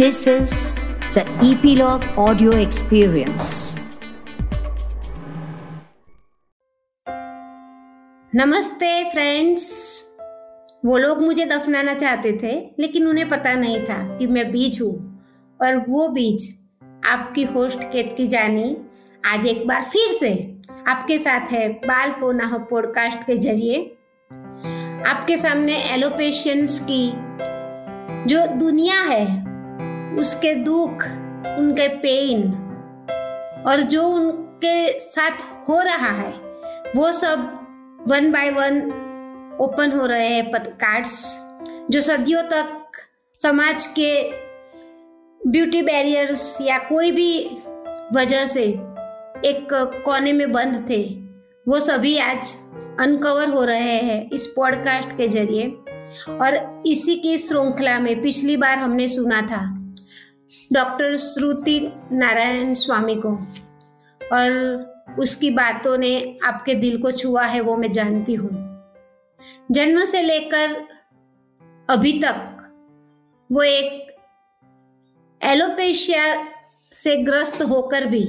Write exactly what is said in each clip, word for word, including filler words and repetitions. This is the E P-Log Audio Experience. नमस्ते friends. वो लोग मुझे दफनाना चाहते थे लेकिन उन्हें पता नहीं था कि मैं बीज हूँ और वो बीज आपकी होस्ट केतकी जानी आज एक बार फिर से आपके साथ है बाल हो ना हो पॉडकास्ट के जरिए। आपके सामने एलोपेशियंस की जो दुनिया है उसके दुख, उनके पेन और जो उनके साथ हो रहा है वो सब वन बाय वन ओपन हो रहे हैं पॉडकास्ट्स जो सदियों तक समाज के ब्यूटी बैरियर्स या कोई भी वजह से एक कोने में बंद थे, वो सभी आज अनकवर हो रहे हैं इस पॉडकास्ट के जरिए। और इसी की श्रृंखला में पिछली बार हमने सुना था डॉक्टर श्रुति नारायण स्वामी को और उसकी बातों ने आपके दिल को छुआ है वो मैं जानती हूँ। जन्म से लेकर अभी तक वो एक एलोपेशिया से ग्रस्त होकर भी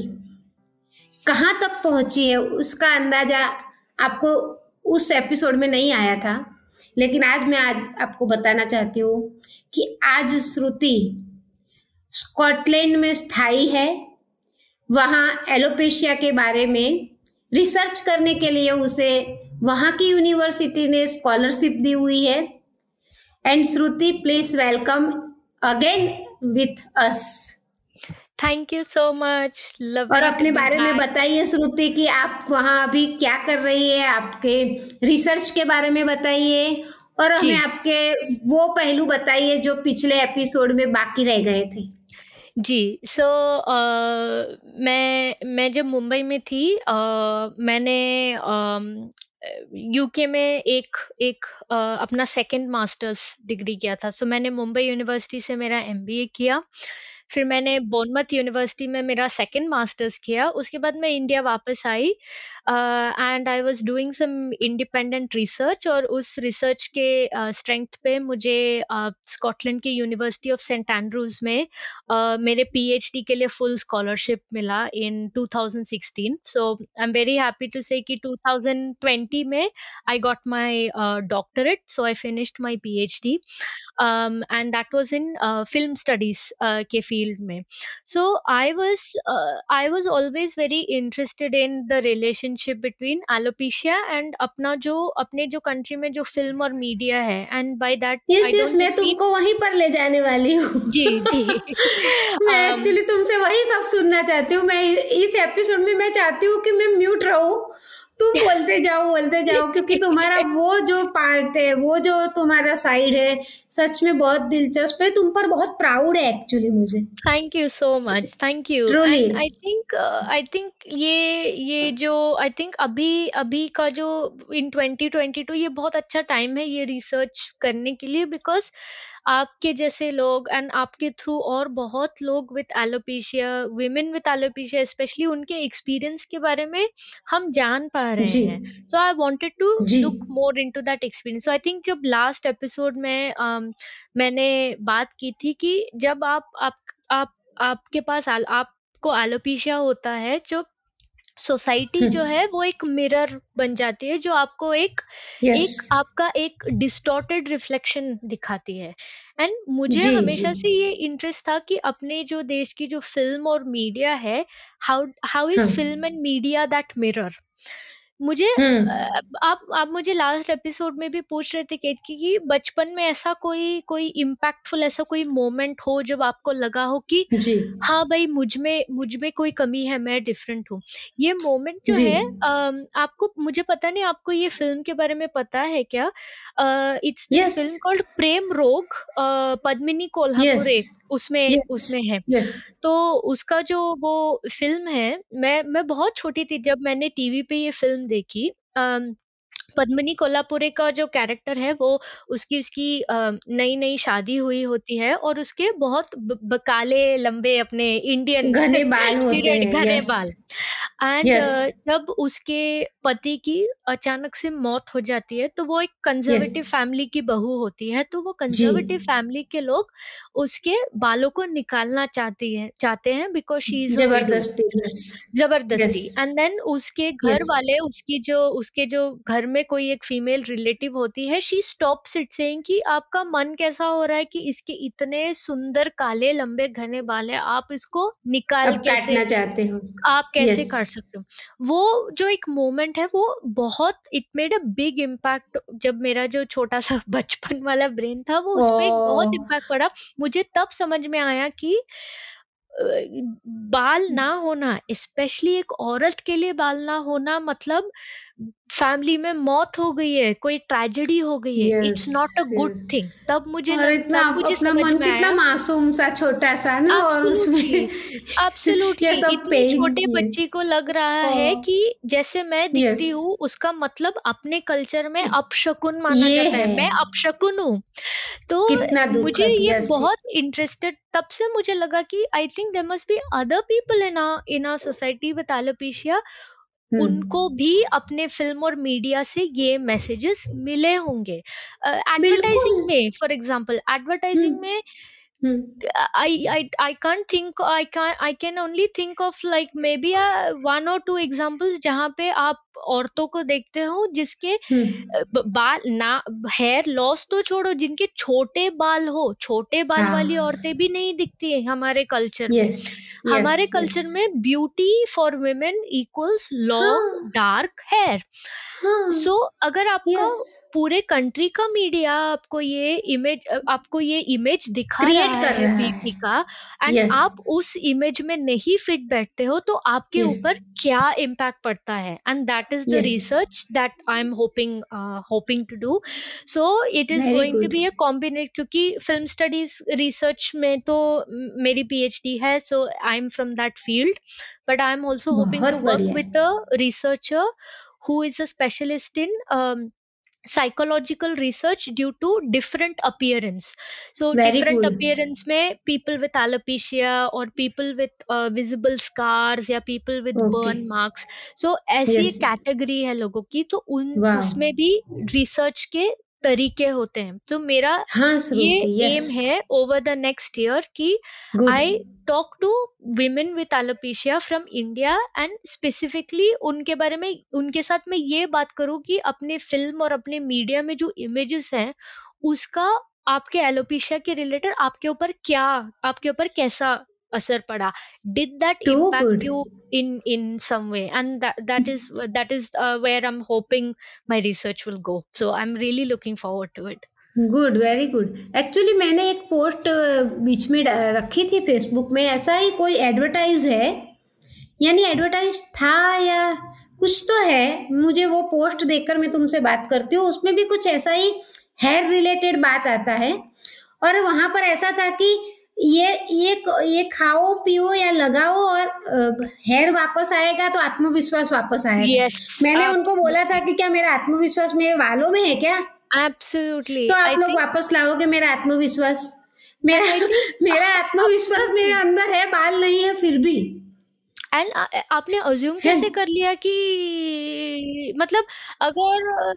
कहाँ तक पहुँची है उसका अंदाजा आपको उस एपिसोड में नहीं आया था, लेकिन आज मैं आज आपको बताना चाहती हूँ कि आज श्रुति स्कॉटलैंड में स्थायी है। वहाँ एलोपेशिया के बारे में रिसर्च करने के लिए उसे वहाँ की यूनिवर्सिटी ने स्कॉलरशिप दी हुई है। And Shruti, please welcome again with us. Thank you so much. और अपने बारे में बताइए श्रुति कि आप वहाँ अभी क्या कर रही है, आपके रिसर्च के बारे में बताइए और हमें आपके वो पहलू बताइए जो पिछले एपिसोड में बाकी रह गए थे। जी, सो so, uh, मैं मैं जब मुंबई में थी uh, मैंने uh, यूके में एक एक आ, अपना सेकंड मास्टर्स डिग्री किया था। सो so, मैंने मुंबई यूनिवर्सिटी से मेरा एमबीए किया, फिर मैंने बोर्नमथ यूनिवर्सिटी में मेरा सेकंड मास्टर्स किया। उसके बाद मैं इंडिया वापस आई and I was doing some independent research और उस रिसर्च के स्ट्रेंथ पे मुझे स्कॉटलैंड uh, की यूनिवर्सिटी ऑफ सेंट एंड्रूज में uh, मेरे पीएचडी के लिए फुल स्कॉलरशिप मिला in two thousand sixteen. So I am very happy to say कि टू थाउजेंड ट्वेंटी में I got my doctorate. So I finished my PhD and that was in film studies के field में। So I was uh, I was always very interested in the relationship between alopecia and अपना जो अपने जो country में जो film और media है and by that yes, I yes, मैं speak... तुमको वहीं पर ले जाने वाली हूँ। जी जी मैं एक्चुअली um, तुमसे वही सब सुनना चाहती हूँ। मैं इस एपिसोड में मैं चाहती हूँ कि मैं म्यूट रहूँ, तुम बोलते जाओ बोलते जाओ क्योंकि तुम्हारा वो जो पार्ट है, वो जो तुम्हारा साइड है, सच में बहुत दिलचस्प है। तुम पर बहुत प्राउड है एक्चुअली मुझे। Thank you so much. Thank you. I think I think ये ये जो आई थिंक अभी अभी का जो इन ट्वेंटी ट्वेंटी टू ये बहुत अच्छा टाइम है ये रिसर्च करने के लिए, बिकॉज आपके जैसे लोग एंड आपके थ्रू और बहुत लोग with alopecia, women with alopecia specially, उनके एक्सपीरियंस के बारे में हम जान पा रहे हैं। So I wanted to look more into that experience. So I think जब लास्ट एपिसोड में um, मैंने बात की थी कि जब आप आप आप आपके पास आ, आपको एलोपेशिया होता है, जो सोसाइटी जो है वो एक मिरर बन जाती है जो आपको एक yes. एक आपका एक डिस्टॉर्टेड रिफ्लेक्शन दिखाती है। एंड मुझे जी, हमेशा जी. से ये इंटरेस्ट था कि अपने जो देश की जो फिल्म और मीडिया है, how how is film and media that mirror. मुझे आप आप मुझे लास्ट एपिसोड में भी पूछ रहे थे केतकी कि बचपन में ऐसा कोई कोई इम्पैक्टफुल ऐसा कोई मोमेंट हो जब आपको लगा हो कि हाँ भाई मुझ में मुझ में कोई कमी है, मैं डिफरेंट हूँ। ये मोमेंट जो है आपको, मुझे पता नहीं आपको ये फिल्म के बारे में पता है क्या। It's this film called Prem Rog, Padmini Kolhapure उसमें yes. उसमें है yes. तो उसका जो वो फिल्म है, मैं मैं बहुत छोटी थी जब मैंने टीवी पे ये फिल्म देखी। um, पद्मिनी कोल्हापुरे का जो कैरेक्टर है वो उसकी उसकी नई नई शादी हुई होती है और उसके बहुत काले लंबे अपने इंडियन घने बाल होते हैं, घने बाल। And yes. uh, जब उसके पति की अचानक से मौत हो जाती है तो वो एक कंजर्वेटिव फैमिली yes. की बहू होती है, तो वो कंजर्वेटिव फैमिली के लोग उसके बालों को निकालना चाहती है चाहते हैं बिकॉज शी इज जबरदस्ती जबरदस्ती एंड देन उसके घर yes. वाले उसकी जो उसके जो घर में कोई एक फीमेल रिलेटिव होती है शी स्टॉप्स इट सेइंग कि आपका मन कैसा हो रहा है कि इसके इतने सुंदर काले लंबे घने बाल है, आप इसको निकाल कैसे चाहते हो, आप कैसे yes. काट सकते हो। वो जो एक मोमेंट है वो बहुत it made a big impact, जब मेरा जो छोटा सा बचपन वाला ब्रेन था वो oh. उस पे बहुत इम्पैक्ट पड़ा। मुझे तब समझ में आया कि बाल ना होना, स्पेशली एक औरत के लिए बाल ना होना मतलब फैमिली में मौत हो गई है, कोई ट्रेजेडी हो गई है, it's not a good thing. तब मुझे और इतना तब मुझे अपना मन कितना मासूम सा छोटा सा ना, और उसमें एब्सोल्युटली इतने छोटे बच्चे को लग रहा है कि जैसे मैं दिखती हूँ उसका मतलब अपने कल्चर में अपशकुन माना जाता है, मैं अपशकुन हूँ। तो मुझे ये बहुत इंटरेस्टेड, तब से मुझे लगा कि I think there must be other people in in our society with alopecia, उनको भी अपने फिल्म और मीडिया से ये मैसेजेस मिले होंगे। एडवर्टाइजिंग में फॉर एग्जांपल, एडवर्टाइजिंग में I I I can't think I can I can only think of like maybe a one or two examples जहाँ पे आप औरतों को देखते हो जिसके बाल ना हेयर लॉस तो छोड़ो, जिनके छोटे बाल हो, छोटे बाल ah. वाली औरतें भी नहीं दिखती है हमारे कल्चर yes. में yes. हमारे कल्चर yes. में beauty for women equals long dark hair. So अगर आपको yes. पूरे कंट्री का मीडिया आपको ये इमेज आपको ये इमेज दिखा रहा है ब्यूटी का, एंड yes. आप उस इमेज में नहीं फिट बैठते हो तो आपके ऊपर yes. क्या इम्पैक्ट पड़ता है, and that is the research that I am hoping hoping to do. So it is going to be a combination, क्योंकि फिल्म स्टडीज रिसर्च में तो मेरी पीएचडी है, so I am from that field, but I am also hoping to work with a researcher who is a specialist in um, psychological research due to different appearance. So Very different cool. appearance mein people with alopecia or people with uh, visible scars ya people with okay. burn marks. So ऐसी yes. category है लोगों की, तो उन wow. उसमें भी research के तरीके होते हैं। तो मेरा हाँ, ये एम yes. है ओवर द नेक्स्ट ईयर कि I talk to women with alopecia from India and specifically उनके बारे में, उनके साथ मैं ये बात करूं कि अपने फिल्म और अपने मीडिया में जो इमेजेस हैं उसका आपके एलोपेशिया के रिलेटेड आपके ऊपर क्या, आपके ऊपर कैसा असर पड़ा, did that impact you in in some way, and that is that is where I am hoping my research will go. So I am really looking forward to it. Good, very good. Actually मैंने एक post बीच में रखी थी Facebook में, ऐसा ही कोई advertise है, यानी एडवर्टाइज था या कुछ तो है, मुझे वो पोस्ट देखकर मैं तुमसे बात करती हूँ। उसमें भी कुछ ऐसा ही हेयर रिलेटेड बात आता है, और वहां पर ऐसा था कि ये ये ये खाओ पियो या लगाओ और हेयर वापस आएगा तो आत्मविश्वास वापस आएगा। yes, मैंने उनको बोला था कि क्या मेरा आत्मविश्वास मेरे बालों में है क्या? एब्सोल्युटली। तो आप I लोग think... वापस लाओगे मेरा आत्मविश्वास, मेरा think... मेरा आत्मविश्वास मेरे अंदर है, बाल नहीं है फिर भी। एंड आपने अज्यूम कैसे कर लिया कि मतलब अगर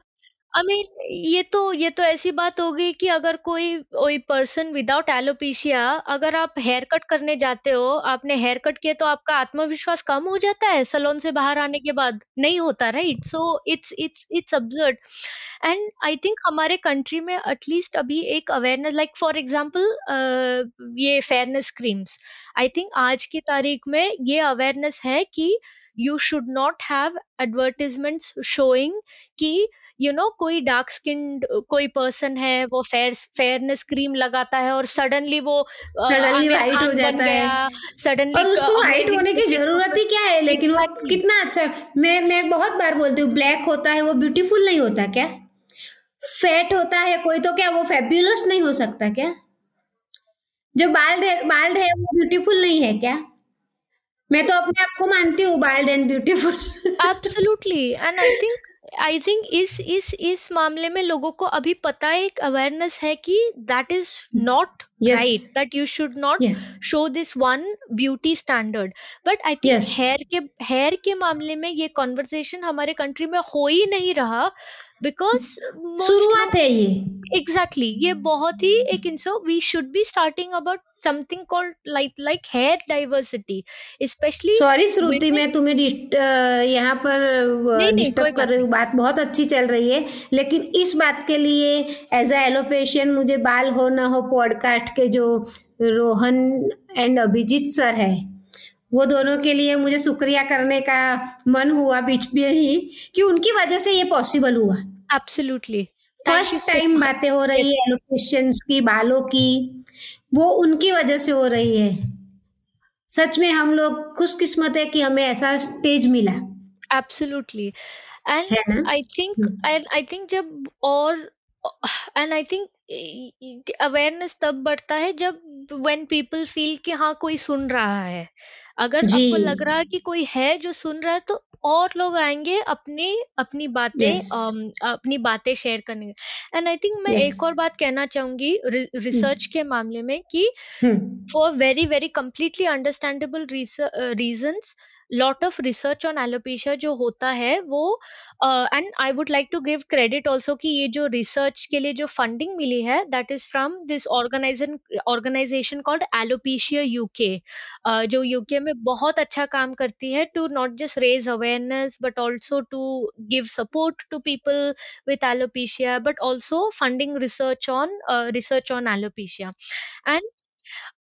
I mean, ये तो ये तो ऐसी बात हो गई कि अगर कोई कोई पर्सन विदाउट एलोपेशिया अगर आप हेयर कट करने जाते हो, आपने हेयर कट किया तो आपका आत्मविश्वास कम हो जाता है सलोन से बाहर आने के बाद? नहीं होता, right? So it's it's it's absurd. And I think हमारे कंट्री में एटलीस्ट अभी एक अवेयरनेस, लाइक फॉर एग्जाम्पल ये फेयरनेस क्रीम्स, आई थिंक आज की तारीख में ये अवेयरनेस है कि you should not have advertisements showing कि you know कोई dark skinned कोई person है वो fair fairness cream लगाता है और suddenly वो suddenly uh, white हो जाता है, suddenly और उसको white होने की जरूरत ही क्या है? लेकिन वो कितना अच्छा, मैं मैं बहुत बार बोलती हूँ black होता है वो beautiful नहीं होता क्या? fat होता है कोई तो क्या वो fabulous नहीं हो सकता क्या? जो bald है bald है वो beautiful नहीं है क्या? मैं तो अपने आप को मानती हूँ bald and beautiful. Absolutely. And I think I think इस इस इस मामले में लोगों को अभी पता है, एक अवेयरनेस है कि that is not yes. right? That you should not yes. show this one beauty standard. But I think yes. hair के hair के मामले में ये conversation हमारे country में हो ही नहीं रहा, because शुरुआत है ये. Exactly, ये बहुत ही एक इंसो. We should be starting about something called like like hair diversity, especially. Sorry श्रुति, मैं तुम्हें यहाँ पर डिस्टर्ब कर रही हूँ. बात बहुत अच्छी चल रही है, लेकिन इस बात के लिए एज अ एलोपेशियन मुझे बाल हो ना हो पॉडकास्ट के जो रोहन एंड अभिजीत सर है, वो दोनों के लिए मुझे शुक्रिया करने का मन हुआ बीच में ही, कि उनकी वजह से ये पॉसिबल हुआ. एब्सोल्युटली फर्स्ट टाइम बातें हो रही है एलोपेशियंस की, बालों की, वो उनकी वजह से हो रही है. सच में हम लोग खुशकिस्मत है कि हमें ऐसा स्टेज मिला. Absolutely. And I think I think जब और एंड आई थिंक अवेयरनेस तब बढ़ता है जब व्हेन पीपल फील कि हाँ कोई सुन रहा है. अगर आपको लग रहा है कि कोई है जो सुन रहा है, तो और लोग आएंगे अपनी अपनी बातें yes. अपनी बातें शेयर करने. एंड आई थिंक मैं yes. एक और बात कहना चाहूंगी रिसर्च hmm. के मामले में, कि for very very completely understandable reasons lot of research on alopecia जो होता है वो, and I would like to give credit also कि ये जो रिसर्च के लिए जो फंडिंग मिली है, that is from this organisation organisation called alopecia UK, जो यूके में बहुत अच्छा काम करती है to not just raise awareness but also to give support to people with alopecia, but also funding research on research on alopecia. And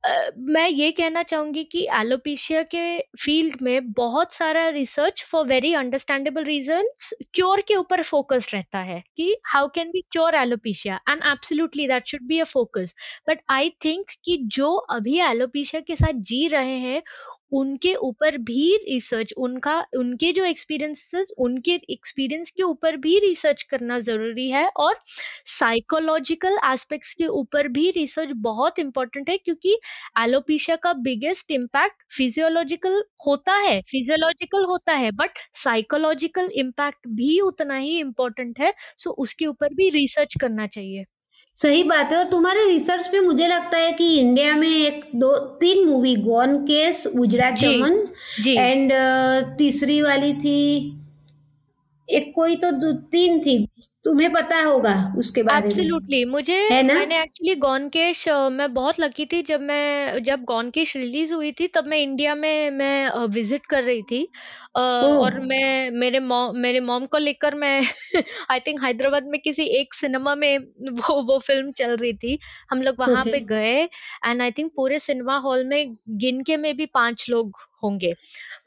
Uh, मैं ये कहना चाहूंगी कि एलोपेशिया के फील्ड में बहुत सारा research for very understandable reasons cure के ऊपर फोकस रहता है, कि how can be cure alopecia, and absolutely that should be a focus. But I think कि जो अभी एलोपेशिया के साथ जी रहे हैं उनके ऊपर भी रिसर्च, उनका उनके जो एक्सपीरियंसेस, उनके एक्सपीरियंस के ऊपर भी रिसर्च करना जरूरी है, और साइकोलॉजिकल एस्पेक्ट्स के ऊपर भी रिसर्च बहुत इंपॉर्टेंट है, क्योंकि एलोपेशिया का बिगेस्ट इम्पैक्ट फिजियोलॉजिकल होता है फिजियोलॉजिकल होता है बट साइकोलॉजिकल इम्पैक्ट भी उतना ही इम्पोर्टेंट है. सो उसके ऊपर भी रिसर्च करना चाहिए. सही बात है. और तुम्हारे रिसर्च में मुझे लगता है कि इंडिया में एक दो तीन movie, gone case, Ujda Chaman, and तीसरी वाली थी एक कोई, तो दो तीन थी, तुम्हें पता होगा उसके बारे में. एब्सोल्युटली. मुझे मैंने एक्चुअली गॉनकेश, मैं बहुत लकी थी, जब मैं जब गॉनकेश रिलीज हुई थी तब मैं इंडिया में मैं विजिट कर रही थी, और मैं मेरे मॉम मेरे मॉम को लेकर मैं आई थिंक हैदराबाद में किसी एक सिनेमा में वो वो फिल्म चल रही थी, हम लोग वहां पे गए. एंड आई थिंक पूरे सिनेमा हॉल में गिन के में भी पांच लोग होंगे.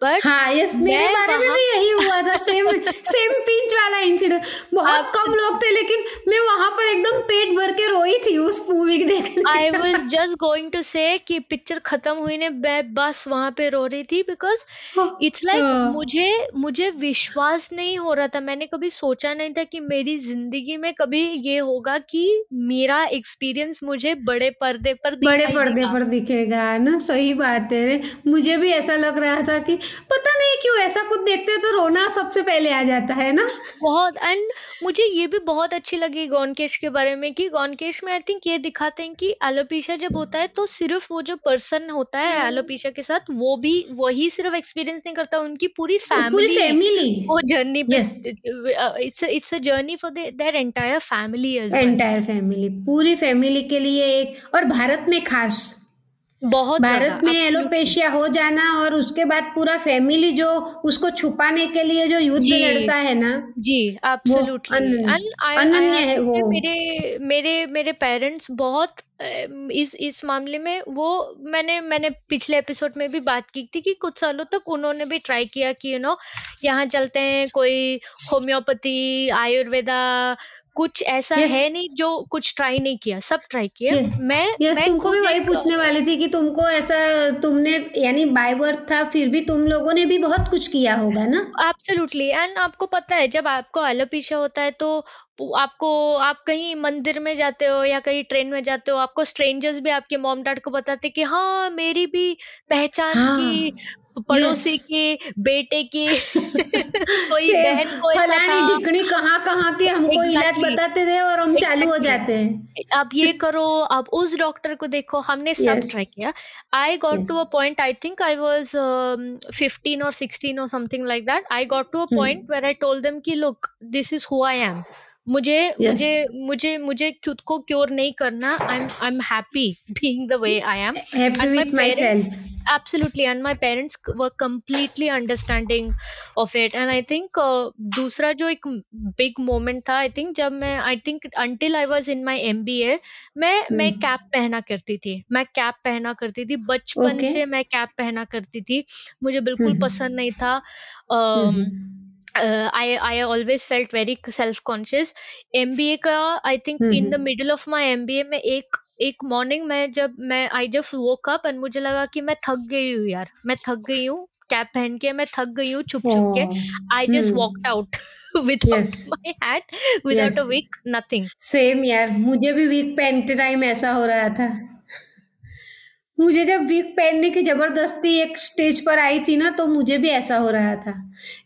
बट हाँ, यस, मेरे बारे में भी यही हुआ था. सेम सेम पिंच वाला इंसिडेंट. बहुत कम लोग थे, लेकिन मैं वहां पर एकदम पेट भर के रोई थी उस मूवी देखने. I was just going to say कि पिक्चर खत्म हुई ने बस वहां पे रो रही थी, बिकॉज इट्स लाइक मुझे मुझे विश्वास नहीं हो रहा था. मैंने कभी सोचा नहीं था कि मेरी जिंदगी में कभी ये होगा कि मेरा एक्सपीरियंस मुझे बड़े पर्दे पर बड़े पर्दे पर दिखेगा ना. सही बात है. मुझे भी ऐसा लग रहा था कि पता नहीं क्यों ऐसा कुछ देखते तो रोना सबसे पहले आ जाता है ना, बहुत. एंड मुझे ये भी बहुत अच्छी लगी गॉनकेश के बारे में, कि गॉनकेश में आई थिंक ये दिखाते हैं कि एलोपेशिया जब होता है तो सिर्फ वो जो पर्सन होता है एलोपेशिया के साथ, वो भी वही सिर्फ एक्सपीरियंस नहीं करता, उनकी पूरी फैमिली वो जर्नी पे, it's it's a journey for their entire family as well, entire family, पूरी फैमिली के लिए एक. और भारत में खास बहुत भारत में एलोपेशिया हो जाना, और उसके बाद पूरा फैमिली जो उसको छुपाने के लिए जो युद्ध लड़ता है ना, जी एब्सोल्युटली, अनन्य है वो. मेरे मेरे मेरे पेरेंट्स बहुत इस इस मामले में, वो मैंने मैंने पिछले एपिसोड में भी बात की थी कि कुछ सालों तक उन्होंने भी ट्राई किया कि यू नो यहाँ चलते हैं कोई होम्योपैथी, आयुर्वेदा, कुछ ऐसा yes. है नहीं जो कुछ ट्राई नहीं किया, सब ट्राई किया. yes. मैं, yes, मैं तुमको भी वही पूछने वाली थी कि तुमको ऐसा, तुमने यानी बाय बर्थ था, फिर भी तुम लोगों ने भी बहुत कुछ किया होगा ना. एब्सोल्युटली. एंड आपको पता है जब आपको एलोपेशिया होता है तो आपको, आप कहीं मंदिर में जाते हो या कहीं ट्रेन में जाते हो, आपको स्ट्रेंजर्स भी आपके मॉम डैड को बताते कि हाँ मेरी भी पहचान हाँ, की पड़ोसी के बेटे की कोई बहन कोई ढिकनी कहाँ कहाँ के हमको इलाज बताते थे और हम exactly. चालू हो जाते हैं, आप ये करो, आप उस डॉक्टर को देखो, हमने सब yes. ट्राई किया. I got to a point, I think I was fifteen और सिक्सटीन और something like that. I got to a point where I told them कि look this is who I am. मुझे yes. मुझे मुझे मुझे खुद को क्योर नहीं करना. I am I am happy being the way I am with myself. Absolutely, and my parents were completely understanding of it. And I think uh, दूसरा जो एक big moment था, I think जब मैं I think until I was in my M B A, मैं hmm. मैं cap पहना करती थी, मैं कैप पहना करती थी बचपन okay. से. मैं कैप पहना करती थी, मुझे बिल्कुल hmm. पसंद नहीं था. um, hmm. Uh, I I always felt very self conscious. M B A का I think mm-hmm. in the middle of my M B A में एक एक morning मैं जब मैं I just woke up and मुझे लगा कि मैं थक गई हूँ यार, मैं थक गई हूँ कैप पहन के, मैं थक गई हूँ छुप छुप के. I just mm-hmm. walked out without yes. my hat, without yes. a wig, nothing. Same यार, मुझे भी wig पहनते टाइम ऐसा हो रहा था. मुझे जब विग पहनने की जबरदस्ती एक स्टेज पर आई थी ना, तो मुझे भी ऐसा हो रहा था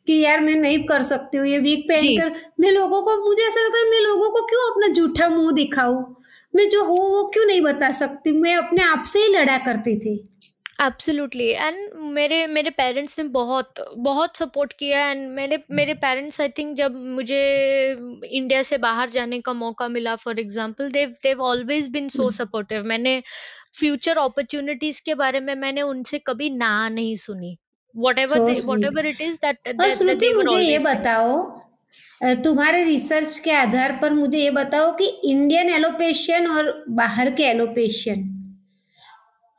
कि यार मैं नहीं कर सकती हूँ ये विग पहनकर. मैं लोगों को, मुझे ऐसा लगता है मैं लोगों को क्यों अपना झूठा मुंह दिखाऊं, मैं जो हूँ वो क्यों नहीं बता सकती. मैं अपने आप से ही लड़ा करती थी. एब्सोल्युटली. एंड मेरे मेरे पेरेंट्स ने बहुत बहुत सपोर्ट किया. एंड मेरे मेरे पेरेंट्स आई थिंक जब मुझे इंडिया से बाहर जाने का मौका मिला for example, they they've always been so supportive. मैंने फ्यूचर अपॉर्चुनिटीज के बारे में मैंने उनसे कभी ना नहीं सुनी. Whatever whatever it is that that Shruti, मुझे ये बताओ तुम्हारे रिसर्च के आधार पर, मुझे ये बताओ कि इंडियन एलोपेशियन और बाहर के एलोपेशियन,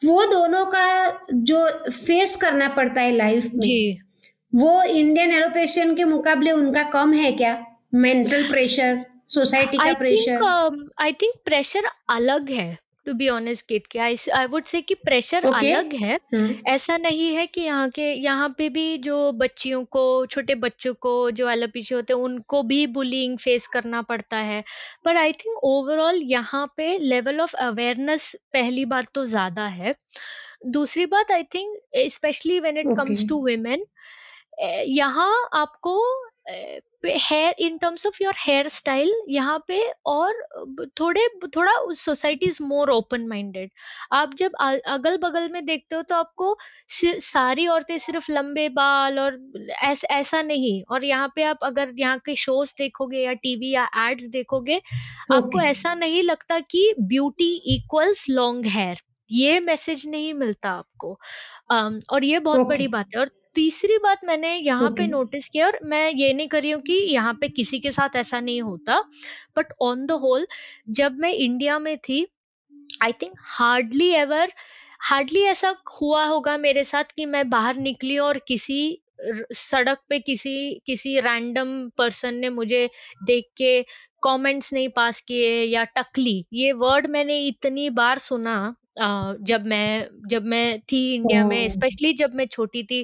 वो दोनों का जो फेस करना पड़ता है लाइफ में जी. वो इंडियन एलोपेशियन के मुकाबले उनका कम है क्या? मेंटल प्रेशर, सोसाइटी का प्रेशर. आई थिंक प्रेशर अलग है टू बी ऑनेस्ट किट के. आई आई वुड से कि प्रेशर okay. अलग है. hmm. ऐसा नहीं है कि यहाँ के यहाँ पे भी जो बच्चियों को, छोटे बच्चों को जो एलोपेशिया होते हैं उनको भी बुलिंग फेस करना पड़ता है. बट आई थिंक ओवरऑल यहाँ पे लेवल ऑफ अवेयरनेस पहली बात तो ज़्यादा है. दूसरी बात I think specially when it comes to women, यहाँ आपको hair in terms of your hair style यहाँ पे और थोड़े थोड़ा society is more open minded. आप जब अगल बगल में देखते हो तो आपको सारी औरतें सिर्फ लंबे बाल और ऐस, ऐसा नहीं. और यहाँ पे आप अगर यहाँ के शोज देखोगे या टीवी या एड्स देखोगे okay. आपको ऐसा नहीं लगता कि ब्यूटी इक्वल्स लॉन्ग हेयर, ये मैसेज नहीं मिलता आपको. um, और ये बहुत okay. बड़ी बात है. और तीसरी बात मैंने यहाँ okay. पे नोटिस किया, और मैं ये नहीं कर रही हूँ कि यहाँ पे किसी के साथ ऐसा नहीं होता, बट ऑन द होल जब मैं इंडिया में थी I think hardly ever hardly ऐसा हुआ होगा मेरे साथ कि मैं बाहर निकली और किसी सड़क पे किसी किसी रैंडम पर्सन ने मुझे देख के कमेंट्स नहीं पास किए या टकली. ये वर्ड मैंने इतनी बार सुना Uh, जब मैं जब मैं थी इंडिया oh. में, स्पेशली जब मैं छोटी थी.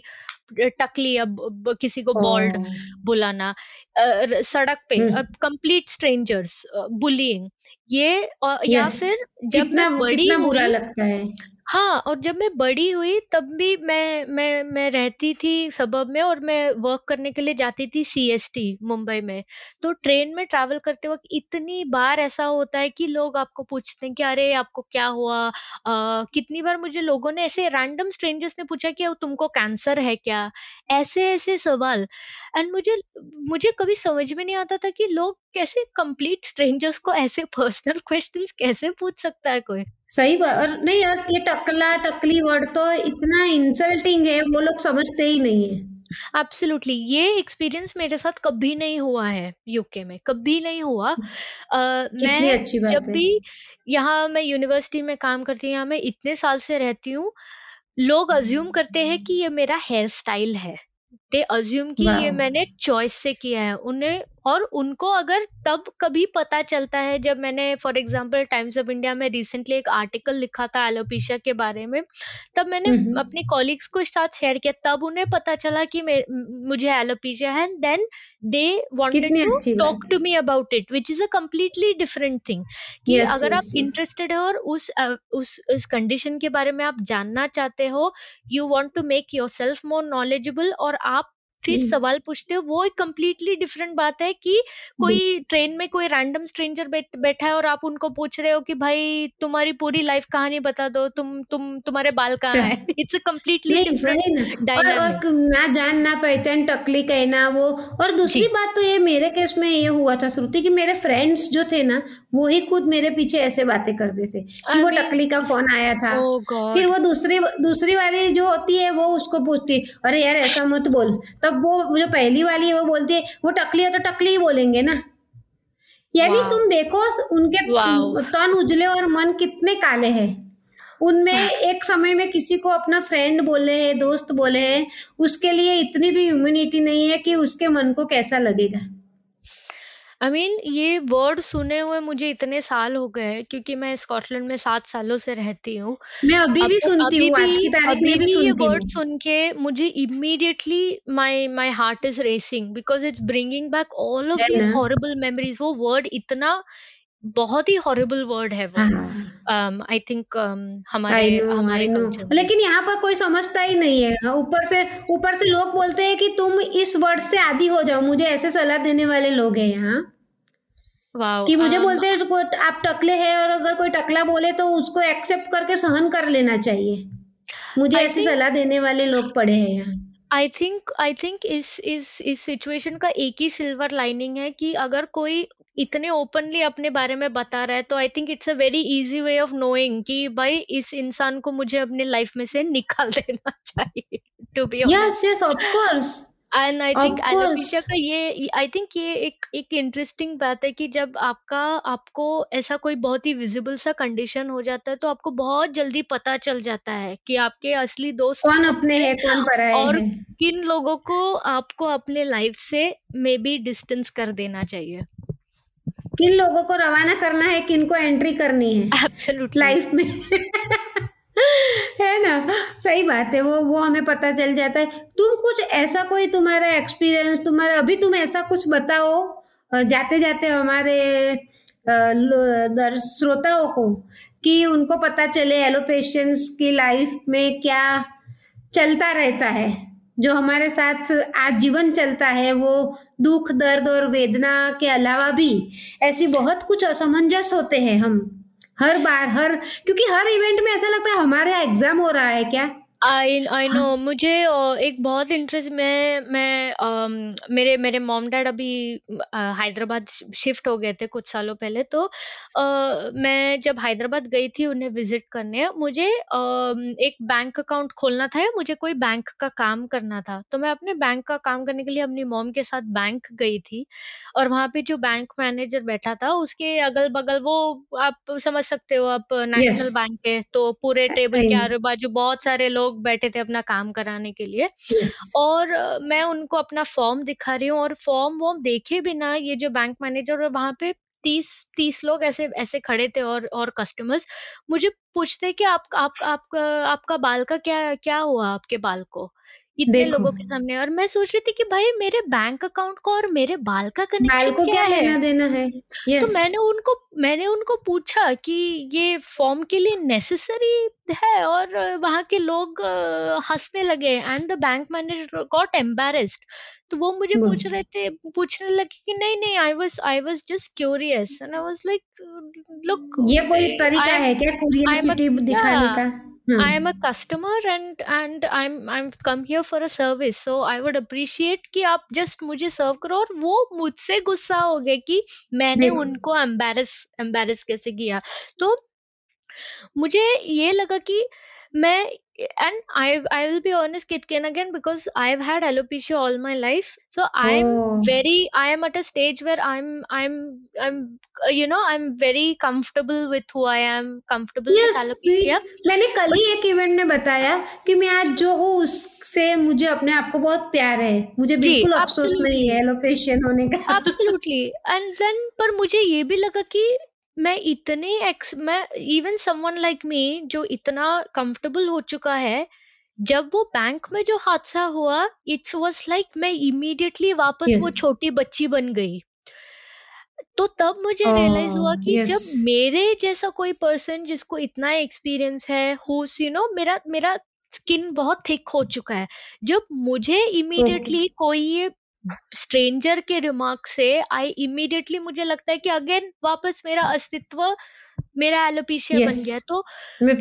टकली, अब किसी को बॉल्ड oh. बुलाना uh, सड़क पे, अब कंप्लीट स्ट्रेंजर्स बुलिंग ये uh, yes. या फिर जब कितना, मैं बड़ी कितना बुरा लगता है. हाँ, और जब मैं बड़ी हुई तब भी मैं मैं मैं रहती थी सबब में और मैं वर्क करने के लिए जाती थी सीएसटी मुंबई में. तो ट्रेन में ट्रैवल करते वक्त इतनी बार ऐसा होता है कि लोग आपको पूछते हैं कि अरे आपको क्या हुआ. आ, कितनी बार मुझे लोगों ने ऐसे रैंडम स्ट्रेंजर्स ने पूछा कि तुमको कैंसर है क्या, ऐसे ऐसे सवाल. एंड मुझे मुझे कभी समझ में नहीं आता था कि लोग कैसे कंप्लीट स्ट्रेंजर्स को ऐसे पर्सनल क्वेश्चंस कैसे पूछ सकता है कोई. सही बात. और नहीं यार, ये टकला टकली वर्ड तो इतना इंसल्टिंग है, वो लोग समझते ही नहीं है. एब्सोल्युटली. ये एक्सपीरियंस मेरे साथ कभी नहीं हुआ है यूके में, कभी नहीं हुआ. uh, मैं जब भी यहाँ मैं यूनिवर्सिटी में काम करती हूँ, यहाँ मैं इतने साल से रहती हूँ, लोग अज्यूम करते हैं कि ये मेरा हेयर स्टाइल है. दे अज्यूम कि wow. ये मैंने चॉइस से किया है उन्हें, और उनको अगर तब कभी पता चलता है, जब मैंने for example Times of India में रिसेंटली एक आर्टिकल लिखा था एलोपेशिया के बारे में, तब मैंने mm-hmm. अपने कॉलिग्स को साथ शेयर किया, तब उन्हें पता चला कि मुझे एलोपेशिया है, then they wanted to talk to me about it, which is a completely different thing कि yes, अगर yes, आप इंटरेस्टेड yes. हो और उस उस उस कंडीशन के बारे में आप जानना चाहते हो, you want to make yourself more knowledgeable, और आप फिर hmm. सवाल पूछते हो, वो एक कम्प्लीटली डिफरेंट बात है कि कोई hmm. ट्रेन में कोई रैंडम स्ट्रेंजर बैठ, बैठा है और आप उनको पूछ रहे हो कि भाई तुम्हारी पूरी लाइफ कहानी बता दो, तुम तुम तुम्हारे बाल कहाँ है, it's a completely different dialogue, ना जान ना पहचान, टकली कहना वो। और दूसरी बात तो ये मेरे केस में ये हुआ था श्रुति की, मेरे फ्रेंड्स जो थे ना वो ही खुद मेरे पीछे ऐसे बातें करते थे कि वो टकली का फोन आया था, फिर वो दूसरी दूसरी वाली जो होती है वो उसको पूछती, अरे यार ऐसा मत बोल, तब वो जो पहली वाली है वो बोलती है वो टकली है तो टकली ही बोलेंगे ना, यानी तुम देखो उनके तन उजले और मन कितने काले हैं। उनमें एक समय में किसी को अपना फ्रेंड बोले है, दोस्त बोले है, उसके लिए इतनी भी ह्यूमैनिटी नहीं है कि उसके मन को कैसा लगेगा। आई I मीन mean, ये वर्ड सुने हुए मुझे इतने साल हो गए, क्योंकि मैं स्कॉटलैंड में सात सालों से रहती हूँ, मैं अभी भी सुनती हूँ, आज की तारीख में भी सुनती हूँ। ये वर्ड सुन के मुझे immediately my my heart is racing, because it's bringing back all of these horrible memories. वो वर्ड इतना बहुत ही हॉरिबल वर्ड है वो, आई थिंक हमारे हमारे कल्चर में, लेकिन यहाँ पर कोई समझता ही नहीं है। ऊपर से ऊपर से लोग बोलते हैं कि तुम इस वर्ड से आदी हो जाओ, मुझे ऐसे सलाह देने वाले लोग हैं यहाँ कि मुझे um, बोलते हैं आप टकले हैं और अगर कोई टकला बोले तो उसको एक्सेप्ट करके सहन कर लेना चाहिए, मुझे ऐसे सलाह देने वाले लोग पड़े हैं यहाँ। आई थिंक आई थिंक इस इस इस सिचुएशन का एक ही सिल्वर लाइनिंग है कि अगर कोई इतने ओपनली अपने बारे में बता रहा है तो I think it's a very easy way of knowing कि भाई इस इंसान को मुझे अपने लाइफ में से निकाल देना चाहिए, to be honest. Yes yes of course. And I think alopecia का ये आई थिंक ये एक एक इंटरेस्टिंग बात है कि जब आपका आपको ऐसा कोई बहुत ही विजिबल सा कंडीशन हो जाता है तो आपको बहुत जल्दी पता चल जाता है कि आपके असली दोस्त कौन अपने हैं, कौन पराए हैं, और किन लोगों को आपको अपने लाइफ से मे बी डिस्टेंस कर देना चाहिए, किन लोगों को रवाना करना है, किनको एंट्री करनी है एब्सोल्युटली लाइफ में। है ना, सही बात है, वो वो हमें पता चल जाता है। तुम कुछ ऐसा कोई तुम्हारा एक्सपीरियंस, तुम्हारा अभी तुम ऐसा कुछ बताओ जाते जाते हमारे श्रोताओं को कि उनको पता चले एलोपेशियंस की लाइफ में क्या चलता रहता है, जो हमारे साथ आजीवन चलता है, वो दुख दर्द और वेदना के अलावा भी ऐसी बहुत कुछ असमंजस होते हैं हम हर बार, हर क्योंकि हर इवेंट में ऐसा लगता है हमारे एग्जाम हो रहा है क्या। आई आई नो, मुझे एक बहुत इंटरेस्ट, मैं मैं uh, मेरे मेरे मॉम डैड अभी uh, हैदराबाद शिफ्ट हो गए थे कुछ सालों पहले, तो uh, मैं जब हैदराबाद गई थी उन्हें विजिट करने, मुझे uh, एक बैंक अकाउंट खोलना था या मुझे कोई बैंक का काम करना था, तो मैं अपने बैंक का काम करने के लिए अपनी मॉम के साथ बैंक गई थी, और वहाँ पे जो बैंक मैनेजर बैठा था उसके अगल बगल, वो आप समझ सकते हो, आप नेशनल yes. बैंक है तो पूरे टेबल के आजू बाजू बहुत सारे लोग बैठे थे अपना काम कराने के लिए yes. और मैं उनको अपना फॉर्म दिखा रही हूँ, और फॉर्म वॉर्म देखे बिना ये जो बैंक मैनेजर है, वहां पे तीस तीस लोग ऐसे ऐसे खड़े थे और और कस्टमर्स मुझे पूछते कि आप, आप, आप, आप, आपका बाल का क्या क्या हुआ, आपके बाल को, इतने लोगों के सामने। और मैं सोच रही थी कि भाई मेरे बैंक अकाउंट का और मेरे बाल का कनेक्शन क्या, क्या है, लेना देना है। yes. तो मैंने उनको मैंने उनको पूछा कि ये फॉर्म के लिए नेसेसरी है, और वहां के लोग हंसने लगे, and the bank manager got embarrassed. तो वो मुझे पूछ रहे थे पूछने लगे कि नहीं नहीं I was I was just curious, and I was like look, ये कोई तरीका है क्या क्यूरियोसिटी दिखाने का? Hmm. I am a customer and and I'm I'm come here for a service, so I would appreciate कि आप just मुझे serve करो। और वो मुझसे गुस्सा हो गए कि मैंने hmm. उनको embarrass embarrass कैसे किया। तो मुझे ये लगा कि मैं and I I will be honest, Kitkin again, because I've had alopecia all my life. So I'm oh. very, I am at a stage where I'm, I'm, I'm, you know, I'm very comfortable with who I am, comfortable yes, with alopecia. मैंने कल ही एक event में बताया कि मैं आज जो हूँ उससे मुझे अपने आप को बहुत प्यार है, मुझे बिल्कुल अफसोस नहीं है एलोपेशियन होने का. Absolutely. And then पर मुझे ये भी लगा कि मैं इतने एक्स मैं इवन समवन लाइक मी जो इतना कंफर्टेबल हो चुका है, जब वो बैंक में जो हादसा हुआ, इट्स वाज लाइक मैं इमीडिएटली वापस yes. वो छोटी बच्ची बन गई. तो तब मुझे रियलाइज oh, हुआ कि yes. जब मेरे जैसा कोई पर्सन जिसको इतना एक्सपीरियंस है, हुस यू नो मेरा मेरा स्किन बहुत थिक हो चुका है, जब मुझे इमीडिएटली oh. कोई ये स्ट्रेंजर के रिमार्क से आई इमीडिएटली मुझे लगता है कि अगेन वापस मेरा अस्तित्व मेरा एलोपेशिया yes. बन गया. तो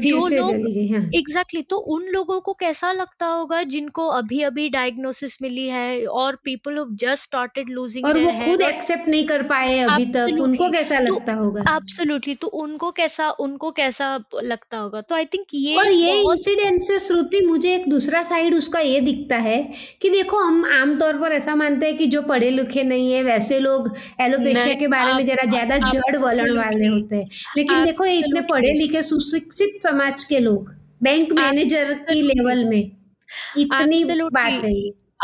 जो लोग एग्जैक्टली exactly, तो उन लोगों को कैसा लगता होगा जिनको अभी अभी डायग्नोसिस मिली है और people who just started losing और वो खुद एक्सेप्ट नहीं कर पाए अभी तक, उनको कैसा लगता होगा? एब्सोल्युटली. तो उनको कैसा उनको कैसा लगता होगा? तो आई थिंक ये और ये इंसिडेंट से श्रुति मुझे एक दूसरा साइड उसका ये दिखता है कि देखो, हम आमतौर पर ऐसा मानते हैं कि जो पढ़े लिखे नहीं है वैसे लोग एलोपेशिया के बारे में जरा ज्यादा जड़ वलन वाले होते हैं, लेकिन देखो ये इतने पढ़े लिखे सुशिक्षित समाज के लोग बैंक मैनेजर की लेवल में इतनी बात है.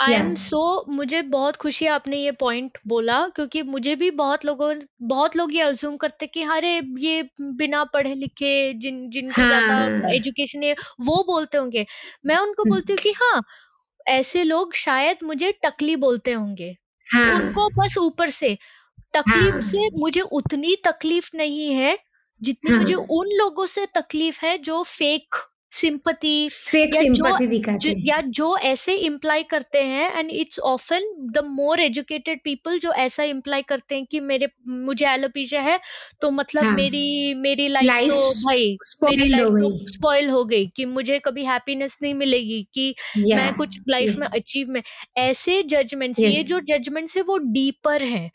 आई एम सो मुझे बहुत खुशी है आपने ये पॉइंट बोला, क्योंकि मुझे भी बहुत लोगों बहुत लोग ये अज्यूम करते कि अरे ये बिना पढ़े लिखे जिन जिनकी ज्यादा एजुकेशन है वो बोलते होंगे. मैं उनको बोलती हूँ कि हाँ, ऐसे लोग शायद मुझे टकली बोलते होंगे, उनको बस ऊपर से तकलीफ से मुझे उतनी तकलीफ नहीं है जितनी हाँ. मुझे उन लोगों से तकलीफ है जो फेक सिंपैथी फेक सिंपैथी दिखाते हैं या जो ऐसे इम्प्लाई करते हैं. And it's often the more educated people जो ऐसा इम्प्लाई करते हैं कि मेरे मुझे एलोपेशिया है तो मतलब हाँ. मेरी मेरी लाइफ तो भाई मेरी लाइफ तो स्पॉइल हो गई, कि मुझे कभी हैप्पीनेस नहीं मिलेगी, कि yeah. मैं कुछ लाइफ yeah. में अचीव में ऐसे जजमेंट्स yes. ये जो जजमेंट्स है वो डीपर है.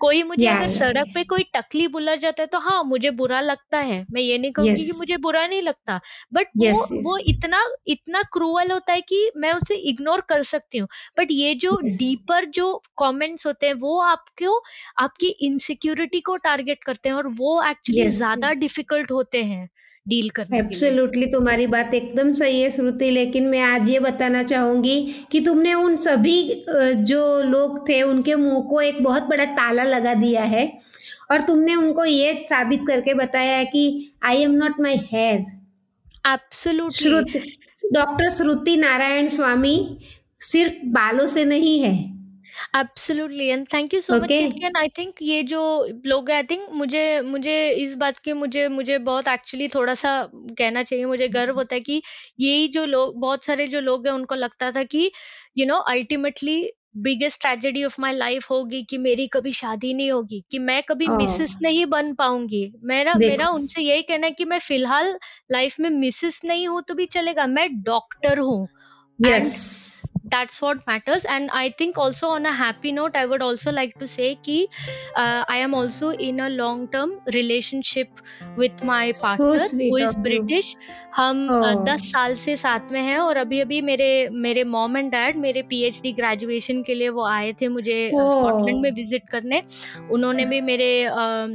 कोई मुझे yeah, अगर yeah, सड़क yeah. पे कोई टकली बुला जाता है तो हाँ मुझे बुरा लगता है, मैं ये नहीं कहूंगी yes. कि मुझे बुरा नहीं लगता, बट yes, वो, yes. वो इतना इतना क्रूअल होता है कि मैं उसे इग्नोर कर सकती हूँ. बट ये जो डीपर yes. जो कमेंट्स होते हैं वो आपको आपकी इनसिक्योरिटी को टारगेट करते हैं और वो एक्चुअली yes, ज्यादा yes. डिफिकल्ट होते हैं डील करने. एब्सोल्युटली तुम्हारी बात एकदम सही है श्रुति, लेकिन मैं आज ये बताना चाहूंगी कि तुमने उन सभी जो लोग थे उनके मुंह को एक बहुत बड़ा ताला लगा दिया है और तुमने उनको ये साबित करके बताया है कि I am not my hair. Absolutely. Doctor Shruti Narayan स्वामी सिर्फ बालों से नहीं है. Absolutely. And thank you so okay. much, Kitkin. I think ये जो लोग हैं, I think मुझे मुझे इस बात के मुझे मुझे बहुत एक्चुअली थोड़ा सा कहना चाहिए, मुझे गर्व होता है कि यही जो लोग बहुत सारे जो लोग हैं उनको लगता था कि you know ultimately biggest tragedy of my life होगी कि मेरी कभी शादी नहीं होगी, कि मैं कभी oh. मिसेस नहीं बन पाऊंगी. मेरा मेरा उनसे यही कहना है कि मैं फिलहाल लाइफ में मिसेस नहीं हूँ तो भी चलेगा, मैं डॉक्टर हूँ. Yes. And that's what matters. And I think also on a happy note, I would also like to say ki uh, I am also in a long-term relationship with my partner so who is British. हम दस साल से साथ में हैं और अभी अभी मेरे मेरे मॉम एंड डैड मेरे पीएचडी ग्रेजुएशन के लिए वो आए थे मुझे स्कॉटलैंड में विजिट करने. उन्होंने भी मेरे uh,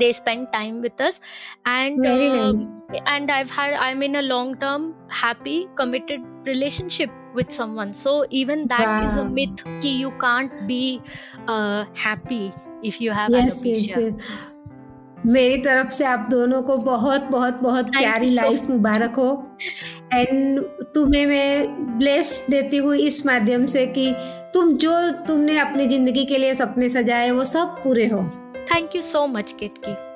they spend time with us and uh, and I've had I'm in a long term happy committed relationship with someone, so even that wow. is a myth ki you can't be uh, happy if you have yes, alopecia. Yes, yes. मेरी तरफ से आप दोनों को बहुत बहुत बहुत प्यारी लाइफ मुबारक हो. एंड तुम्हें मैं ब्लेस देती हूँ इस माध्यम से कि तुम जो तुमने अपनी जिंदगी के लिए सपने सजाए वो सब पूरे हो. Thank you so much, Kitki.